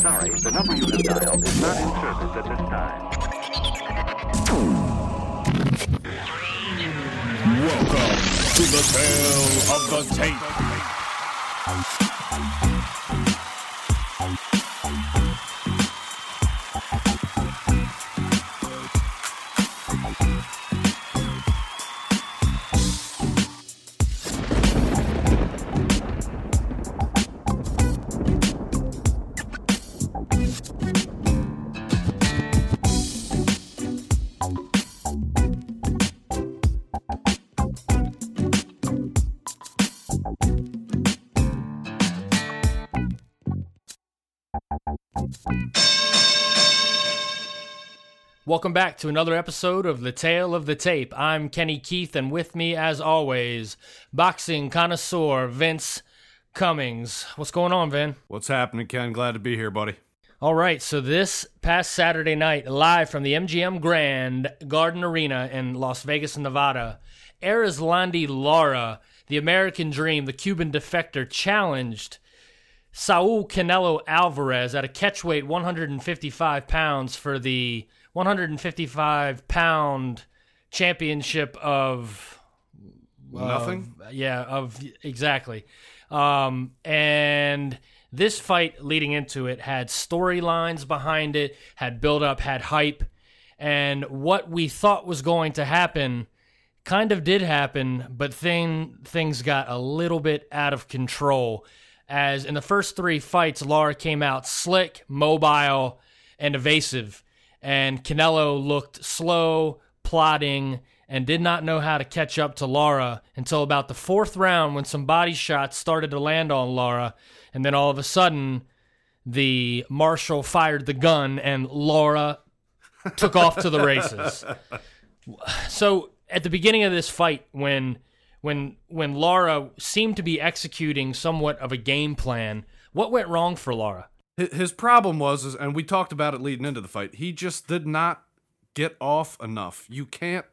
sorry, the number you have dialed is not in service at this time. 3, 2, 1. Welcome to the Tale of the Welcome back to another episode of The Tale of the Tape. I'm Kenny Keith, and with me, as always, boxing connoisseur Vince Cummings. What's going on, Vin? What's happening, Ken? Glad to be here, buddy. All right, so this past Saturday night, live from the MGM Grand Garden Arena in Las Vegas, Nevada, Erislandy Lara, the American Dream, the Cuban defector, challenged Saul Canelo Alvarez at a catchweight 155 pounds for the 155-pound championship of nothing? Exactly. And this fight leading into it had storylines behind it, had build-up, had hype, and what we thought was going to happen kind of did happen, but then things got a little bit out of control. As in the first three fights, Lara came out slick, mobile, and evasive. And Canelo looked slow, plodding, and did not know how to catch up to Lara until about the fourth round when some body shots started to land on Lara. And then all of a sudden, the marshal fired the gun and Lara took off to the races. So at the beginning of this fight, when Lara seemed to be executing somewhat of a game plan, what went wrong for Lara? His problem was, and we talked about it leading into the fight, he just did not get off enough. You can't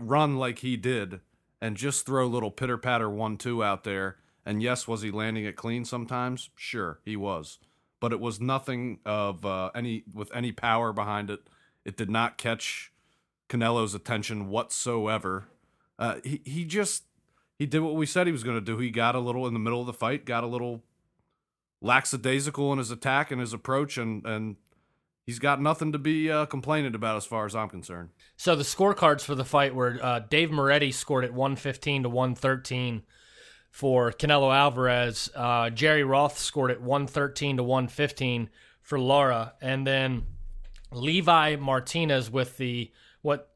run like he did and just throw little pitter-patter 1-2 out there. And yes, was he landing it clean sometimes? Sure, he was. But it was nothing of any power behind it. It did not catch Canelo's attention whatsoever. He did what we said he was going to do. He got a little, in the middle of the fight, got a little lackadaisical in his attack and his approach, and he's got nothing to be complaining about as far as I'm concerned. So the scorecards for the fight were Dave Moretti scored at 115 to 113 for Canelo Alvarez. Jerry Roth scored at 113 to 115 for Lara. And then Levi Martinez with what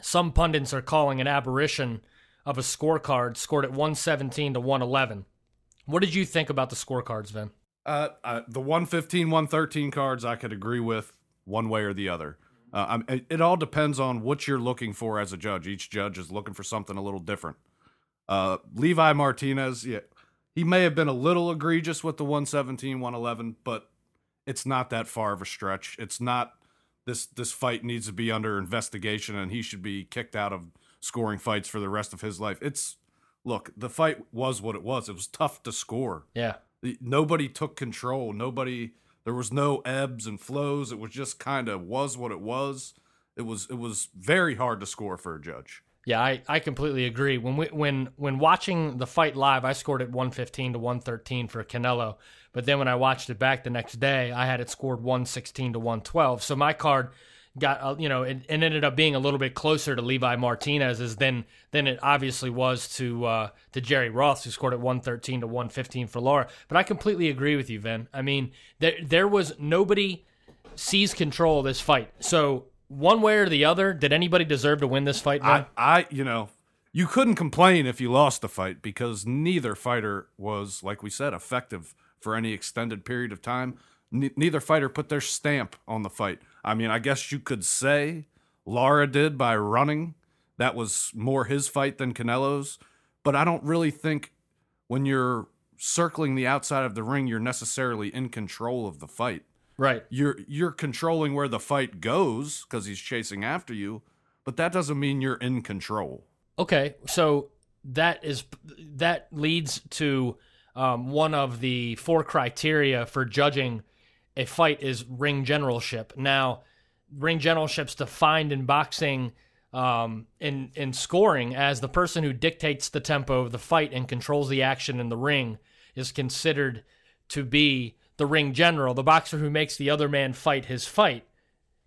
some pundits are calling an aberration of a scorecard, scored at 117 to 111. What did you think about the scorecards, Vin? The 115, 113 cards I could agree with one way or the other. It all depends on what you're looking for as a judge. Each judge is looking for something a little different. Levi Martinez, yeah, he may have been a little egregious with the 117, 111, but it's not that far of a stretch. It's not this fight needs to be under investigation and he should be kicked out of scoring fights for the rest of his life. Look, the fight was what it was. It was tough to score. Yeah. Nobody took control. There was no ebbs and flows. It was just kind of was what it was. It was very hard to score for a judge. Yeah, I completely agree. When watching the fight live, I scored it 115 to 113 for Canelo. But then when I watched it back the next day, I had it scored 116 to 112. So my card got, it ended up being a little bit closer to Levi Martinez's than it obviously was to Jerry Roth, who scored at 113 to 115 for Lara. But I completely agree with you, Vin. I mean, there was nobody seized control of this fight. So one way or the other, did anybody deserve to win this fight, Vin? You couldn't complain if you lost the fight because neither fighter was, like we said, effective for any extended period of time. Neither fighter put their stamp on the fight. I mean, I guess you could say Lara did by running. That was more his fight than Canelo's. But I don't really think when you're circling the outside of the ring, you're necessarily in control of the fight. Right. You're controlling where the fight goes because he's chasing after you, but that doesn't mean you're in control. Okay, so that leads to one of the four criteria for judging a fight is ring generalship. Now, ring generalship's defined in boxing in scoring as the person who dictates the tempo of the fight and controls the action in the ring is considered to be the ring general, the boxer who makes the other man fight his fight.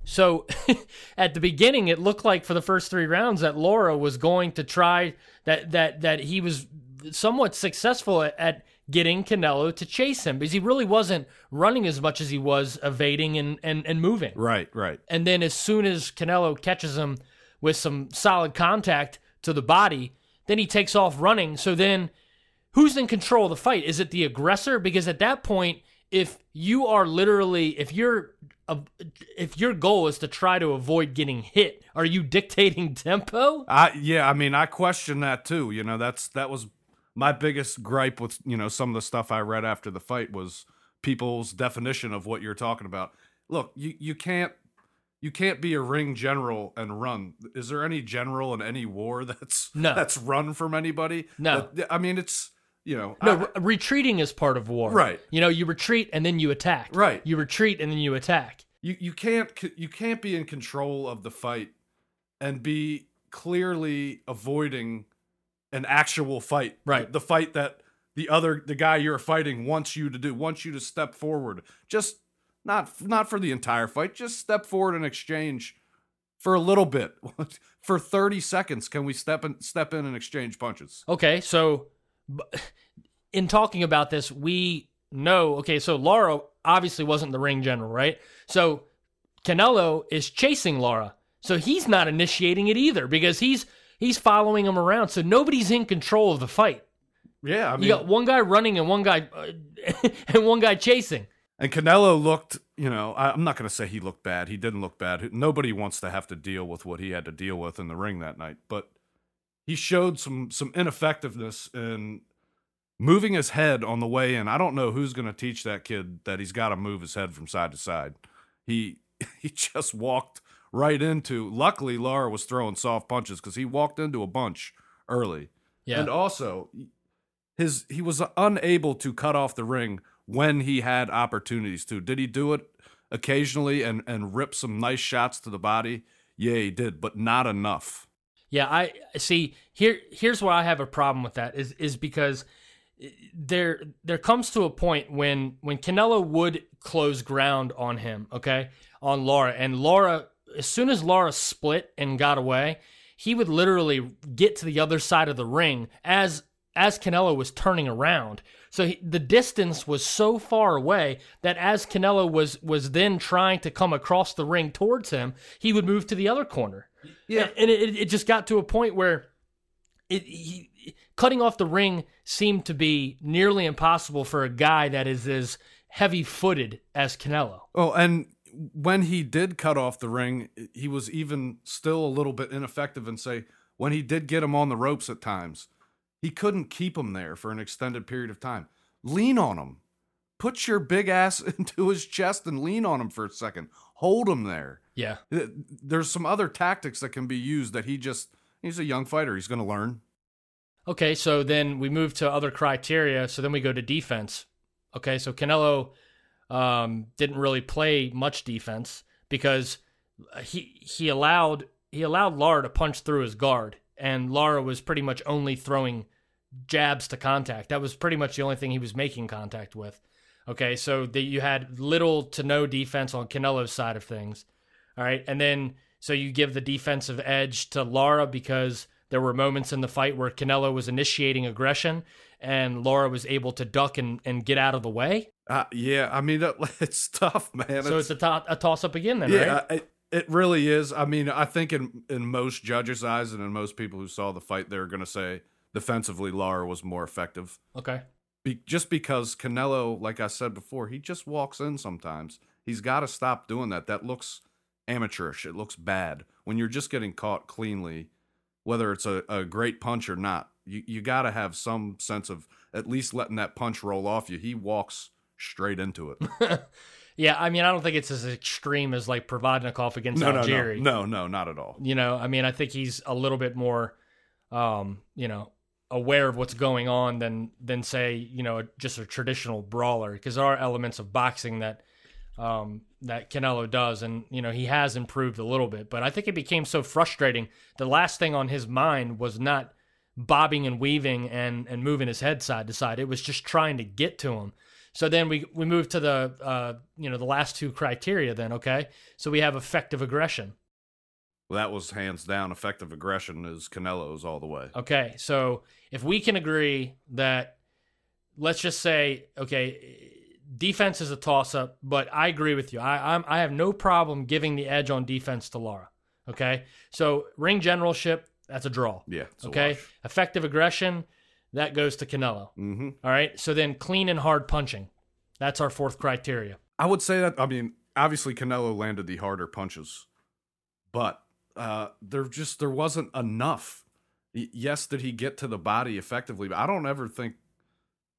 So at the beginning, it looked like for the first three rounds that Lara was going to try that he was somewhat successful at getting Canelo to chase him because he really wasn't running as much as he was evading and moving. Right. And then as soon as Canelo catches him with some solid contact to the body, then he takes off running. So then who's in control of the fight? Is it the aggressor? Because at that point, if your goal is to try to avoid getting hit, are you dictating tempo? I question that too. You know, that was my biggest gripe with, you know, some of the stuff I read after the fight was people's definition of what you're talking about. Look, you can't be a ring general and run. Is there any general in any war that's run from anybody? No. I mean, it's... You know, retreating is part of war. Right. You know, you retreat and then you attack. Right. You retreat and then you attack. You can't be in control of the fight and be clearly avoiding an actual fight. Right. The fight that the guy you're fighting wants you to step forward. Just not for the entire fight. Just step forward and exchange for a little bit. For 30 seconds, can we step in and exchange punches? Okay, so. In talking about this, we know, okay, so Lara obviously wasn't the ring general, right? So Canelo is chasing Lara. So he's not initiating it either because he's following him around. So nobody's in control of the fight. Yeah, I mean, you got one guy running and one guy chasing. And Canelo looked, you know, I'm not going to say he looked bad. He didn't look bad. Nobody wants to have to deal with what he had to deal with in the ring that night, but he showed some ineffectiveness in moving his head on the way in. I don't know who's going to teach that kid that he's got to move his head from side to side. He just walked right into... Luckily, Lara was throwing soft punches because he walked into a bunch early. Yeah. And also, he was unable to cut off the ring when he had opportunities to. Did he do it occasionally and rip some nice shots to the body? Yeah, he did, but not enough. Yeah, I see. Here's where I have a problem with that is because there comes to a point when Canelo would close ground on him, okay, on Lara, and Lara, as soon as Lara split and got away, he would literally get to the other side of the ring as Canelo was turning around. So the distance was so far away that as Canelo was then trying to come across the ring towards him, he would move to the other corner. Yeah, and it just got to a point where cutting off the ring seemed to be nearly impossible for a guy that is as heavy-footed as Canelo. Oh, and when he did cut off the ring, he was even still a little bit ineffective. And say when he did get him on the ropes at times, he couldn't keep him there for an extended period of time. Lean on him. Put your big ass into his chest and lean on him for a second. Hold him there. Yeah. There's some other tactics that can be used that he's a young fighter. He's going to learn. Okay, so then we move to other criteria. So then we go to defense. Okay, so Canelo didn't really play much defense because he allowed Lara to punch through his guard, and Lara was pretty much only throwing jabs to contact. That was pretty much the only thing he was making contact with. Okay, so you had little to no defense on Canelo's side of things. All right, and then so you give the defensive edge to Lara because there were moments in the fight where Canelo was initiating aggression and Lara was able to duck and get out of the way. Yeah, I mean, it's tough, man. So it's a toss-up again then, yeah, right? Yeah, it really is. I mean, I think in most judges' eyes and in most people who saw the fight, they're going to say defensively Lara was more effective. Okay. Just because Canelo, like I said before, he just walks in sometimes. He's got to stop doing that. That looks amateurish. It looks bad. When you're just getting caught cleanly, whether it's a great punch or not, you got to have some sense of at least letting that punch roll off you. He walks straight into it. Yeah, I mean, I don't think it's as extreme as like Provodnikov against Algieri. No, not at all. You know, I mean, I think he's a little bit more, you know, aware of what's going on than say, you know, just a traditional brawler, because there are elements of boxing that that Canelo does. And, you know, he has improved a little bit, but I think it became so frustrating. The last thing on his mind was not bobbing and weaving and moving his head side to side. It was just trying to get to him. So then we move to the, you know, the last two criteria then. Okay. So we have effective aggression. Well, that was hands down. Effective aggression is Canelo's all the way. Okay. So if we can agree that, let's just say, okay, defense is a toss up, but I agree with you. I have no problem giving the edge on defense to Lara. Okay. So ring generalship, that's a draw. Yeah. Okay. Effective aggression, that goes to Canelo. Mm-hmm. All right. So then clean and hard punching. That's our fourth criteria. I would say that, I mean, obviously Canelo landed the harder punches, but there wasn't enough. Yes, did he get to the body effectively? But I don't ever think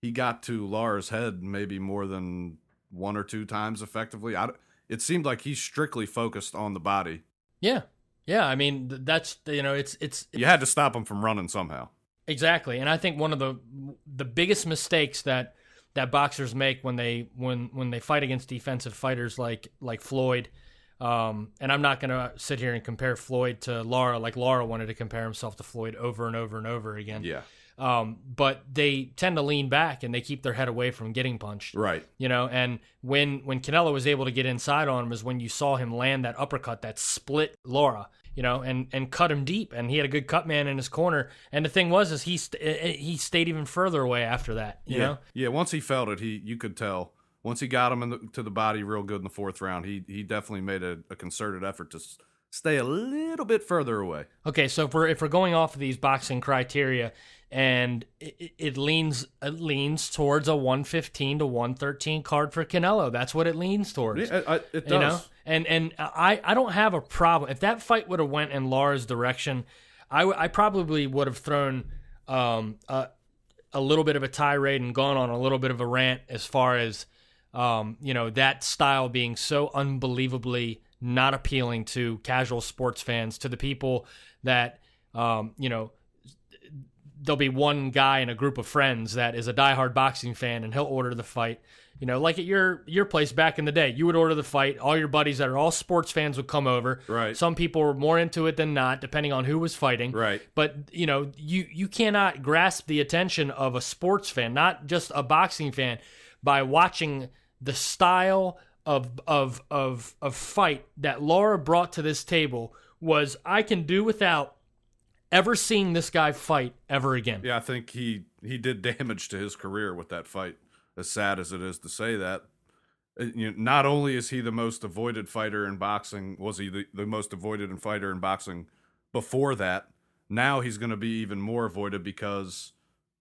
he got to Lara's head maybe more than one or two times effectively. It seemed like he's strictly focused on the body. Yeah. Yeah. I mean, that's, you know, it's you had to stop him from running somehow. Exactly. And I think one of the biggest mistakes that boxers make when they fight against defensive fighters like Floyd, and I'm not going to sit here and compare Floyd to Lara, like Lara wanted to compare himself to Floyd over and over and over again. Yeah. But they tend to lean back and they keep their head away from getting punched. Right. You know, and when Canelo was able to get inside on him is when you saw him land that uppercut that split Lara. You know, and cut him deep, and he had a good cut man in his corner. And the thing was, is he stayed even further away after that. You know, yeah. Once he felt it, you could tell. Once he got him to the body real good in the fourth round, he definitely made a concerted effort to stay a little bit further away. Okay, so if we're going off of these boxing criteria, and it leans towards a 115 to 113 card for Canelo. That's what it leans towards. Yeah, it does. You know? And I don't have a problem. If that fight would have went in Lara's direction, I probably would have thrown a little bit of a tirade and gone on a little bit of a rant as far as, you know, that style being so unbelievably not appealing to casual sports fans, to the people that, you know, there'll be one guy in a group of friends that is a diehard boxing fan and he'll order the fight. You know, like at your place back in the day, you would order the fight. All your buddies that are all sports fans would come over. Right. Some people were more into it than not, depending on who was fighting. Right. But, you know, you cannot grasp the attention of a sports fan, not just a boxing fan, by watching the style of fight that Lara brought to this table was, I can do without ever seeing this guy fight ever again. Yeah, I think he did damage to his career with that fight. As sad as it is to say that, you know, not only is he the most avoided fighter in boxing, was he the most avoided fighter in boxing before that? Now he's going to be even more avoided because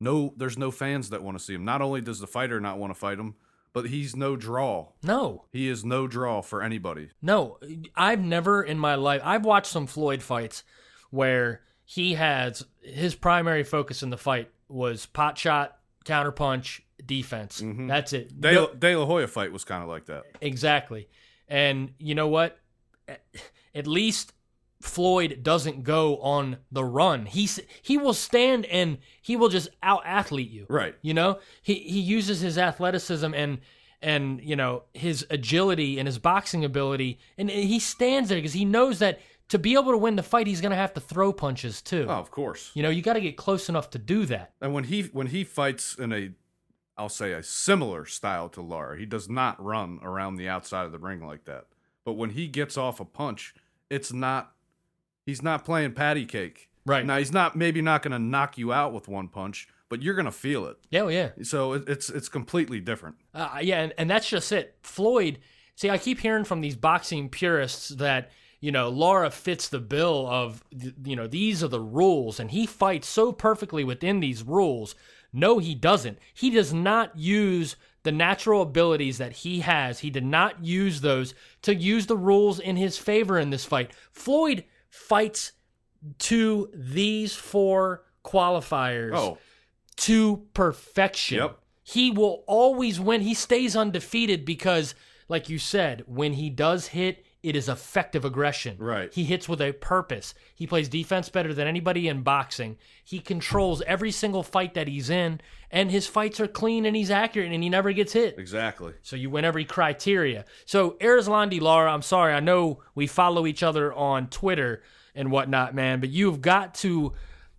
there's no fans that want to see him. Not only does the fighter not want to fight him, but he's no draw. No. He is no draw for anybody. No, I've never in my life, I've watched some Floyd fights where he has, his primary focus in the fight was pot shot, counter punch, defense. Mm-hmm. That's it. De La Hoya fight was kind of like that. Exactly. And you know what? At least Floyd doesn't go on the run. He will stand and he will just out-athlete you. Right. You know? He uses his athleticism and you know, his agility and his boxing ability, and he stands there because he knows that to be able to win the fight, he's going to have to throw punches too. Oh, of course. You know, you got to get close enough to do that. And when he fights in a similar style to Lara, he does not run around the outside of the ring like that. But when he gets off a punch, he's not playing patty cake. Right. Now, he's maybe not going to knock you out with one punch, but you're going to feel it. Yeah, well, yeah. So it's completely different. Yeah, and that's just it. Floyd, see, I keep hearing from these boxing purists that, you know, Lara fits the bill of, you know, these are the rules, and he fights so perfectly within these rules. No, he doesn't. He does not use the natural abilities that he has. He did not use those to use the rules in his favor in this fight. Floyd fights to these four qualifiers to perfection. Yep. He will always win. He stays undefeated because, like you said, when he does hit, it is effective aggression. Right. He hits with a purpose. He plays defense better than anybody in boxing. He controls every single fight that he's in, and his fights are clean and he's accurate and he never gets hit. Exactly. So you win every criteria. So Erislandy Lara, I'm sorry, I know we follow each other on Twitter and whatnot, man, but you've got to,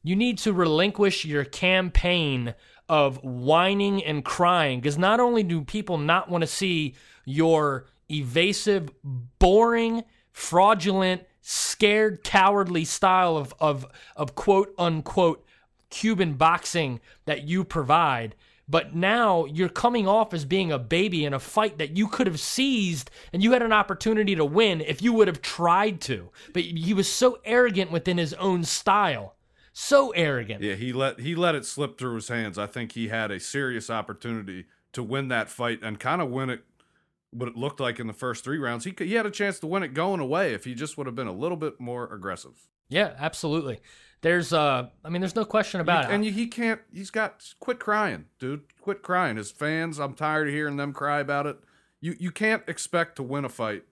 you need to relinquish your campaign of whining and crying, because not only do people not want to see your evasive, boring, fraudulent, scared, cowardly style of quote unquote Cuban boxing that you provide, but now you're coming off as being a baby in a fight that you could have seized and you had an opportunity to win if you would have tried to. But he was so arrogant within his own style. So arrogant. Yeah, he let it slip through his hands. I think he had a serious opportunity to win that fight and kind of win it, what it looked like in the first three rounds. He had a chance to win it going away if he just would have been a little bit more aggressive. Yeah, absolutely. There's, there's no question about it. And he can't, he's got, quit crying, dude. Quit crying. His fans, I'm tired of hearing them cry about it. You can't expect to win a fight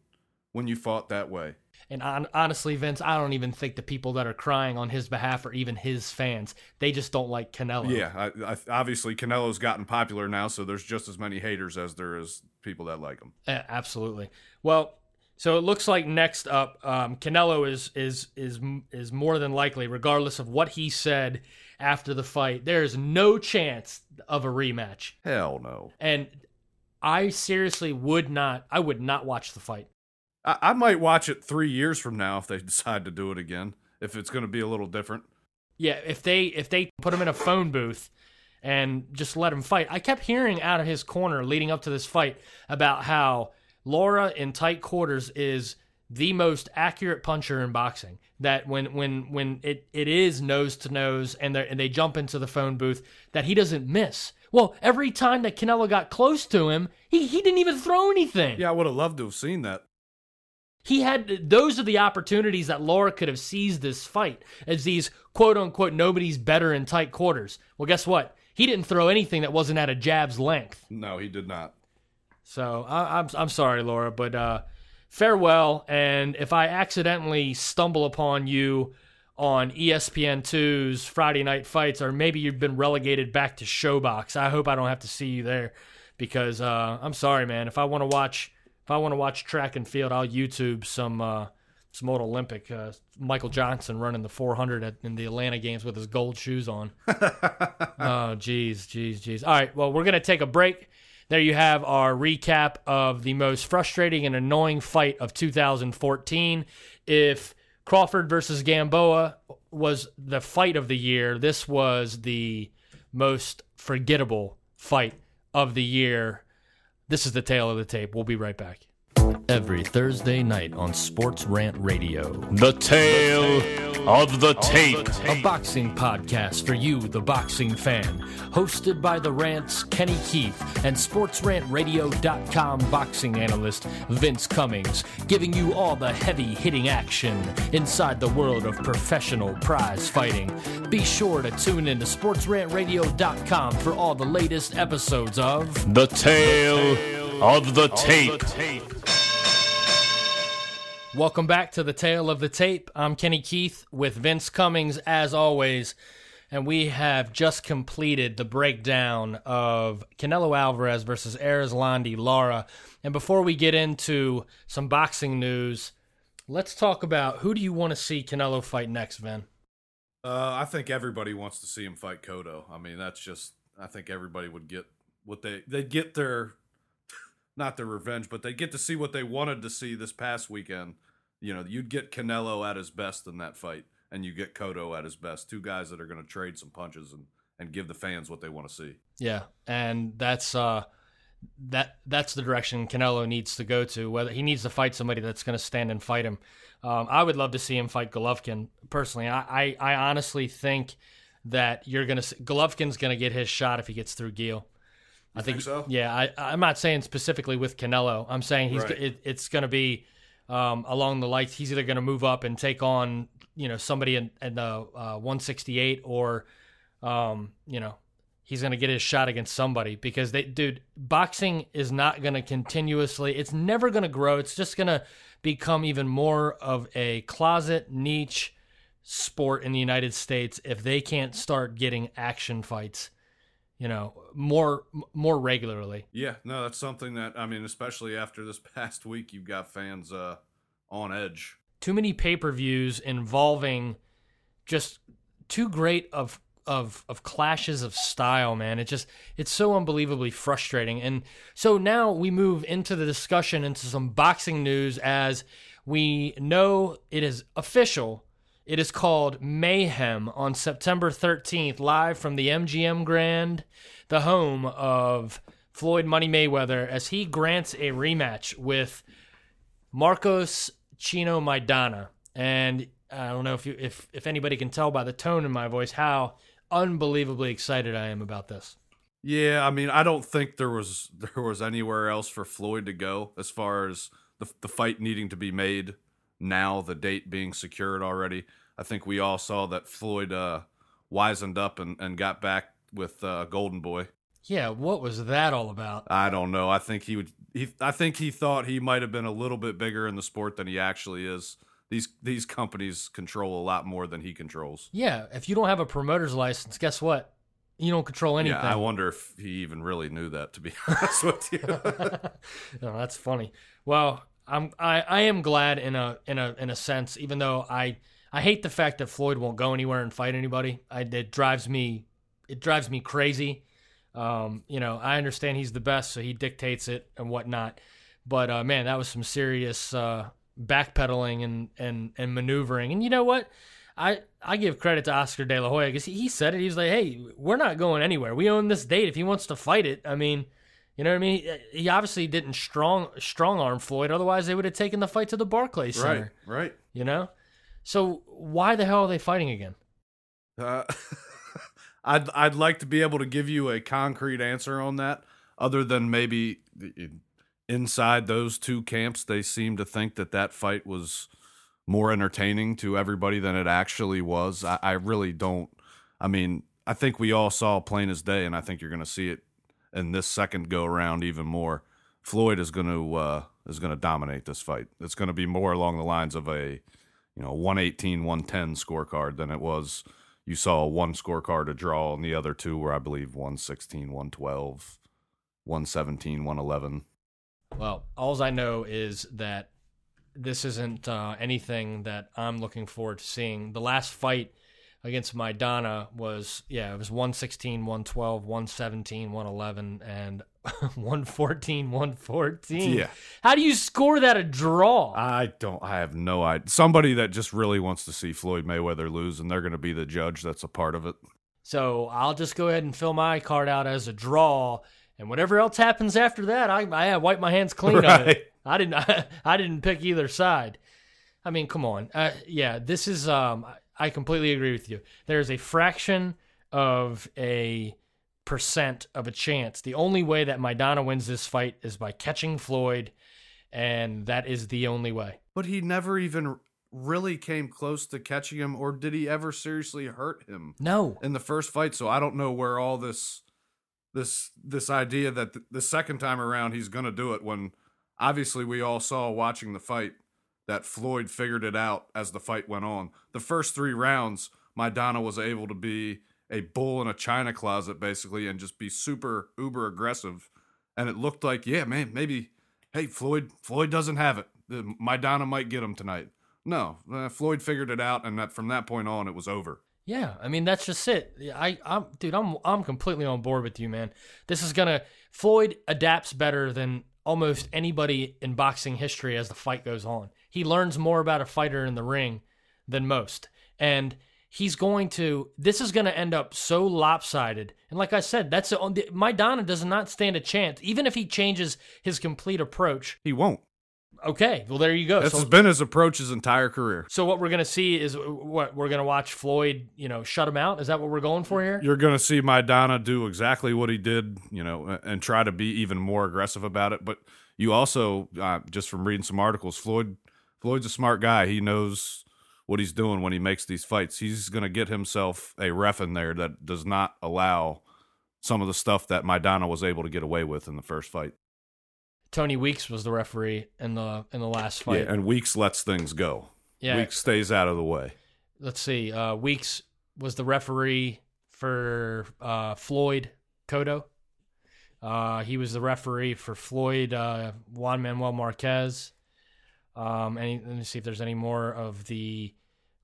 when you fought that way. And honestly, Vince, I don't even think the people that are crying on his behalf are even his fans. They just don't like Canelo. Yeah, I, obviously Canelo's gotten popular now, so there's just as many haters as there is people that like him. Absolutely. Well, so it looks like next up, Canelo is more than likely, regardless of what he said after the fight, there is no chance of a rematch. Hell no. And I seriously would not watch the fight. I might watch it 3 years from now if they decide to do it again, if it's going to be a little different. Yeah, if they put him in a phone booth and just let him fight. I kept hearing out of his corner leading up to this fight about how Lara in tight quarters is the most accurate puncher in boxing. That when it is nose to nose and they jump into the phone booth, that he doesn't miss. Well, every time that Canelo got close to him, he didn't even throw anything. Yeah, I would have loved to have seen that. He had, those are the opportunities that Lara could have seized this fight as these quote unquote nobody's better in tight quarters. Well, guess what? He didn't throw anything that wasn't at a jab's length. No, he did not. So I'm sorry, Lara, but farewell. And if I accidentally stumble upon you on ESPN2's Friday Night Fights, or maybe you've been relegated back to Showbox, I hope I don't have to see you there, because I'm sorry, man. If I want to watch track and field, I'll YouTube some old Olympic Michael Johnson running the 400 in the Atlanta Games with his gold shoes on. Oh, geez. All right, well, we're going to take a break. There you have our recap of the most frustrating and annoying fight of 2014. If Crawford versus Gamboa was the fight of the year, this was the most forgettable fight of the year. This is the Tale of the Tape. We'll be right back. Every Thursday night on Sports Rant Radio. The Tale of the Tape. A boxing podcast for you, the boxing fan. Hosted by the Rant's Kenny Keith and SportsRantRadio.com boxing analyst Vince Cummings, giving you all the heavy-hitting action inside the world of professional prize fighting. Be sure to tune in to SportsRantRadio.com for all the latest episodes of The Tale of the Tape. Welcome back to The Tale of the Tape. I'm Kenny Keith with Vince Cummings, as always, and we have just completed the breakdown of Canelo Alvarez versus Erislandy Lara. And before we get into some boxing news, let's talk about, who do you want to see Canelo fight next, Vin? I think everybody wants to see him fight Cotto. I mean, that's just, I think everybody would get what they'd get their, not their revenge, but they get to see what they wanted to see this past weekend. You know, you'd get Canelo at his best in that fight, and you get Cotto at his best. Two guys that are going to trade some punches and give the fans what they want to see. Yeah, and that's the direction Canelo needs to go to. Whether he needs to fight somebody that's going to stand and fight him. I would love to see him fight Golovkin personally. I honestly think that Golovkin's going to get his shot if he gets through Geale. I think so. Yeah, I'm not saying specifically with Canelo. I'm saying it's going to be along the lights. He's either going to move up and take on, somebody in the 168, or he's going to get his shot against somebody, because they, dude, boxing is not going to continuously, it's never going to grow. It's just going to become even more of a closet niche sport in the United States if they can't start getting action fights, you know, more regularly. Yeah, no, that's something that, I mean, especially after this past week, you've got fans on edge. Too many pay-per-views involving just too great of clashes of style, man. It's so unbelievably frustrating. And so now we move into the discussion, into some boxing news, as we know it is official. It is called Mayhem on September 13th, live from the MGM Grand, the home of Floyd Money Mayweather, as he grants a rematch with Marcos Chino Maidana. And I don't know if anybody can tell by the tone in my voice how unbelievably excited I am about this. Yeah, I mean, I don't think there was anywhere else for Floyd to go as far as the fight needing to be made now, the date being secured already. I think we all saw that Floyd wisened up and got back with Golden Boy. Yeah, what was that all about? I don't know. I think he thought he might have been a little bit bigger in the sport than he actually is. These companies control a lot more than he controls. Yeah, if you don't have a promoter's license, guess what? You don't control anything. Yeah, I wonder if he even really knew that, to be honest with you. No, that's funny. Well, I am glad in a sense, even though I hate the fact that Floyd won't go anywhere and fight anybody. It drives me crazy. You know, I understand he's the best, so he dictates it and whatnot. But man, that was some serious backpedaling and maneuvering. And you know what? I give credit to Oscar De La Hoya, because he said it. He was like, "Hey, we're not going anywhere. We own this date. If he wants to fight it, I mean, you know what I mean." He obviously didn't strong arm Floyd, otherwise they would have taken the fight to the Barclays Center. Right. You know, so why the hell are they fighting again? I'd like to be able to give you a concrete answer on that, other than maybe inside those two camps, they seem to think that fight was more entertaining to everybody than it actually was. I really don't. I mean, I think we all saw plain as day, and I think you're going to see it in this second go around even more. Floyd is going to dominate this fight. It's going to be more along the lines of a 118-110 scorecard than it was. You saw one scorecard a draw, and the other two were, I believe, 116, 112, 117, 111. Well, all I know is that this isn't anything that I'm looking forward to seeing. The last fight against Maidana was, it was 116, 112, 117, 111, and 114, 114. Yeah. How do you score that a draw? I have no idea. Somebody that just really wants to see Floyd Mayweather lose, and they're going to be the judge that's a part of it. So I'll just go ahead and fill my card out as a draw, and whatever else happens after that, I wipe my hands clean of it. I didn't pick either side. I mean, come on. This is I completely agree with you. There's a fraction of a percent of a chance. The only way that Maidana wins this fight is by catching Floyd, and that is the only way. But he never even really came close to catching him, or did he ever seriously hurt him? No. In the first fight, so I don't know where all this idea that the second time around he's going to do it, when obviously we all saw watching the fight that Floyd figured it out as the fight went on. The first three rounds, Maidana was able to be a bull in a china closet, basically, and just be super uber aggressive. And it looked like, yeah, man, maybe, hey, Floyd doesn't have it. Maidana might get him tonight. No, Floyd figured it out, and that from that point on, it was over. Yeah, I mean, that's just it. I'm completely on board with you, man. This is Floyd adapts better than almost anybody in boxing history as the fight goes on. He learns more about a fighter in the ring than most, and this is going to end up so lopsided. And like I said, Maidana does not stand a chance. Even if he changes his complete approach, he won't. Okay, well, there you go. This has been his approach his entire career. So what we're going to see is what we're going to watch Floyd, shut him out. Is that what we're going for here? You're going to see Maidana do exactly what he did, and try to be even more aggressive about it. But you also, just from reading some articles, Floyd's a smart guy. He knows what he's doing when he makes these fights. He's going to get himself a ref in there that does not allow some of the stuff that Maidana was able to get away with in the first fight. Tony Weeks was the referee in the last fight. Yeah, and Weeks lets things go. Yeah. Weeks stays out of the way. Let's see. Weeks was the referee for Floyd Cotto. He was the referee for Floyd Juan Manuel Marquez. Let me see if there's any more of the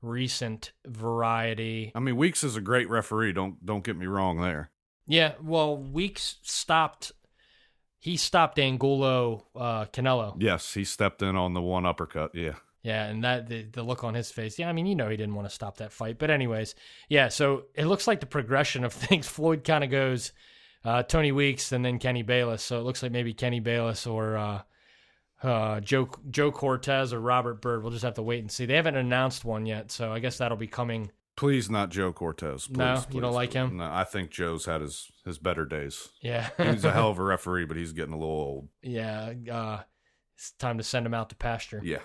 recent variety. I mean, Weeks is a great referee. Don't get me wrong there. Yeah, well, Weeks stopped. He stopped Angulo Canelo. Yes, he stepped in on the one uppercut. Yeah. Yeah, and that the look on his face. Yeah, I mean, you know he didn't want to stop that fight. But anyways, yeah, so it looks like the progression of things. Floyd kind of goes Tony Weeks and then Kenny Bayless. So it looks like maybe Kenny Bayless or Joe Cortez or Robert Byrd. We'll just have to wait and see. They haven't announced one yet, so I guess that'll be coming. Please not Joe Cortez. Please, no, you don't like him? No, I think Joe's had his better days. Yeah. He's a hell of a referee, but he's getting a little old. Yeah, it's time to send him out to pasture. Yeah.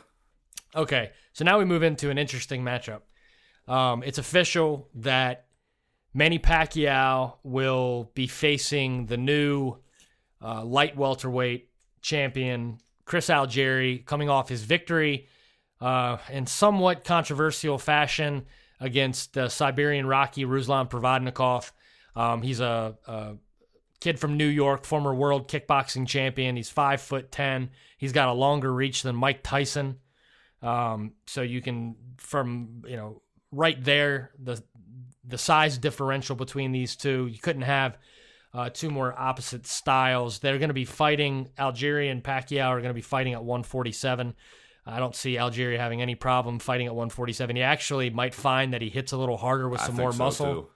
Okay, so now we move into an interesting matchup. It's official that Manny Pacquiao will be facing the new light welterweight champion, Chris Algieri, coming off his victory in somewhat controversial fashion against the Siberian Rocky, Ruslan Provodnikov. He's a kid from New York, former world kickboxing champion. He's 5'10". He's got a longer reach than Mike Tyson. So you can, from, you know, right there, the size differential between these two, you couldn't have two more opposite styles. They're going to be fighting. Algieri and Pacquiao are going to be fighting at 147. I don't see Algieri having any problem fighting at 147. He actually might find that he hits a little harder with some more muscle. Too.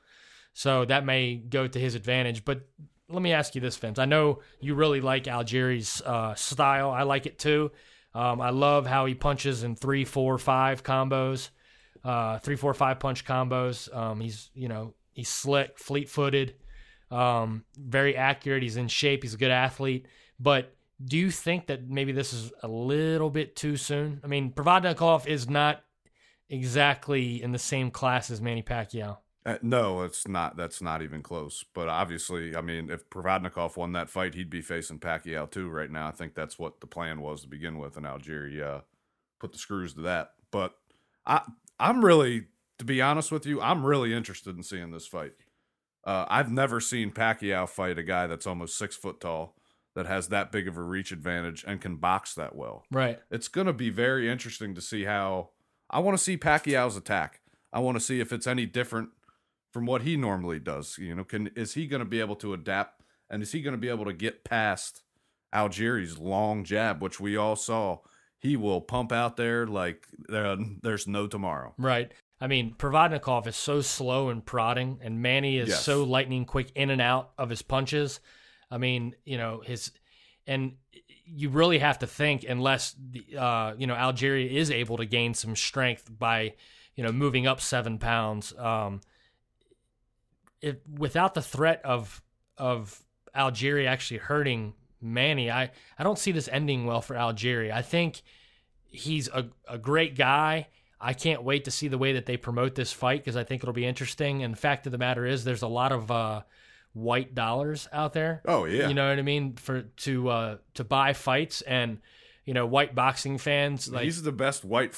So that may go to his advantage. But let me ask you this, Vince. I know you really like Algieri's style. I like it too. I love how he punches in 3-4-5 combos, 3-4-5 punch combos. He's slick, fleet-footed, very accurate. He's in shape. He's a good athlete. But do you think that maybe this is a little bit too soon? I mean, Provodnikov is not exactly in the same class as Manny Pacquiao. No, it's not. That's not even close. But obviously, I mean, if Provodnikov won that fight, he'd be facing Pacquiao too right now. I think that's what the plan was to begin with, and Algieri put the screws to that. But I'm really, to be honest with you, I'm really interested in seeing this fight. I've never seen Pacquiao fight a guy that's almost 6 foot tall, that has that big of a reach advantage and can box that well. Right. It's going to be very interesting to see how. I want to see Pacquiao's attack. I want to see if it's any different from what he normally does. You know, is he going to be able to adapt, and is he going to be able to get past Algieri's long jab, which we all saw he will pump out there like there's no tomorrow. Right. I mean, Provodnikov is so slow and prodding, and Manny is so lightning quick in and out of his punches. I mean, you know, and you really have to think, unless Algieri is able to gain some strength by, you know, moving up 7 pounds. Without the threat of Algieri actually hurting Manny, I don't see this ending well for Algieri. I think he's a great guy. I can't wait to see the way that they promote this fight, because I think it'll be interesting. And the fact of the matter is, there's a lot of white dollars out there. Oh, yeah. You know what I mean? To buy fights, and, you know, white boxing fans. Like, he's the best white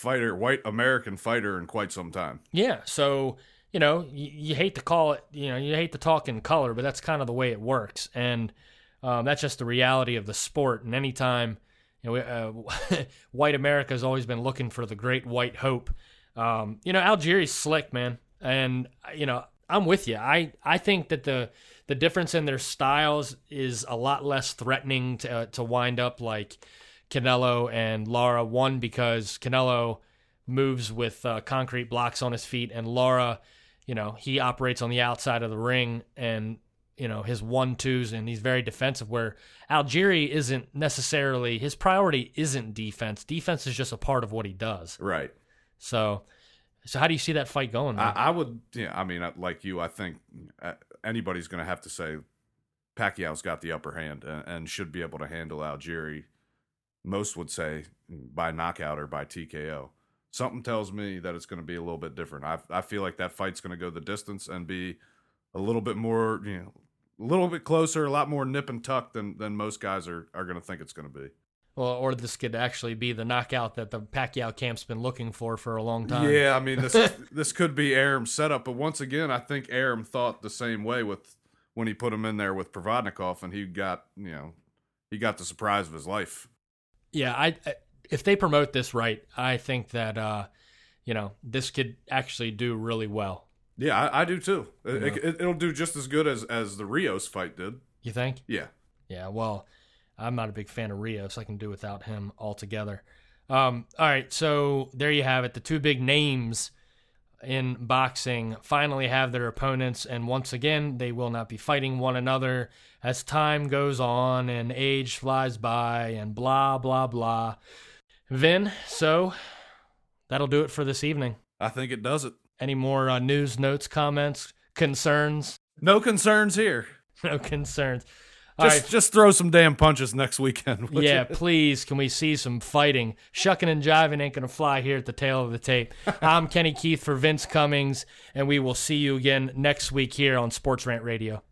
American fighter in quite some time. Yeah, so... You know, you hate to call it, you know, you hate to talk in color, but that's kind of the way it works. And that's just the reality of the sport. And anytime, you know, white America has always been looking for the great white hope. Algieri's slick, man. And, you know, I'm with you. I think that the difference in their styles is a lot less threatening to wind up like Canelo and Lara. One, because Canelo moves with concrete blocks on his feet, and Lara, you know, he operates on the outside of the ring, and, you know, his 1-2s, and he's very defensive, where Algieri isn't necessarily, his priority isn't defense. Defense is just a part of what he does. Right. So how do you see that fight going? I would, yeah, I mean, like you, I think anybody's going to have to say Pacquiao's got the upper hand and should be able to handle Algieri, most would say, by knockout or by TKO. Something tells me that it's going to be a little bit different. I feel like that fight's going to go the distance and be a little bit more, you know, a little bit closer, a lot more nip and tuck than most guys are going to think it's going to be. Well, or this could actually be the knockout that the Pacquiao camp's been looking for a long time. Yeah, I mean, this could be Aram's setup. But once again, I think Aram thought the same way with when he put him in there with Provodnikov, and he got the surprise of his life. Yeah, if they promote this right, I think that this could actually do really well. Yeah, I do too. It'll do just as good as the Rios fight did. You think? Yeah. Yeah, well, I'm not a big fan of Rios. So I can do without him altogether. All right, so there you have it. The two big names in boxing finally have their opponents, and once again, they will not be fighting one another as time goes on and age flies by and blah, blah, blah. Vin, so that'll do it for this evening. I think it does it. Any more news, notes, comments, concerns? No concerns here. No concerns. Just throw some damn punches next weekend. Yeah, please. Can we see some fighting? Shucking and jiving ain't going to fly here at the tail of the tape. I'm Kenny Keith for Vince Cummings, and we will see you again next week here on Sports Rant Radio.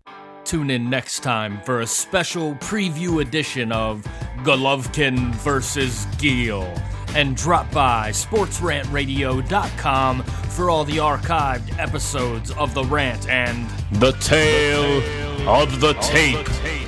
Tune in next time for a special preview edition of Golovkin versus Geale. And drop by sportsrantradio.com for all the archived episodes of The Rant and The Tale of the Tape.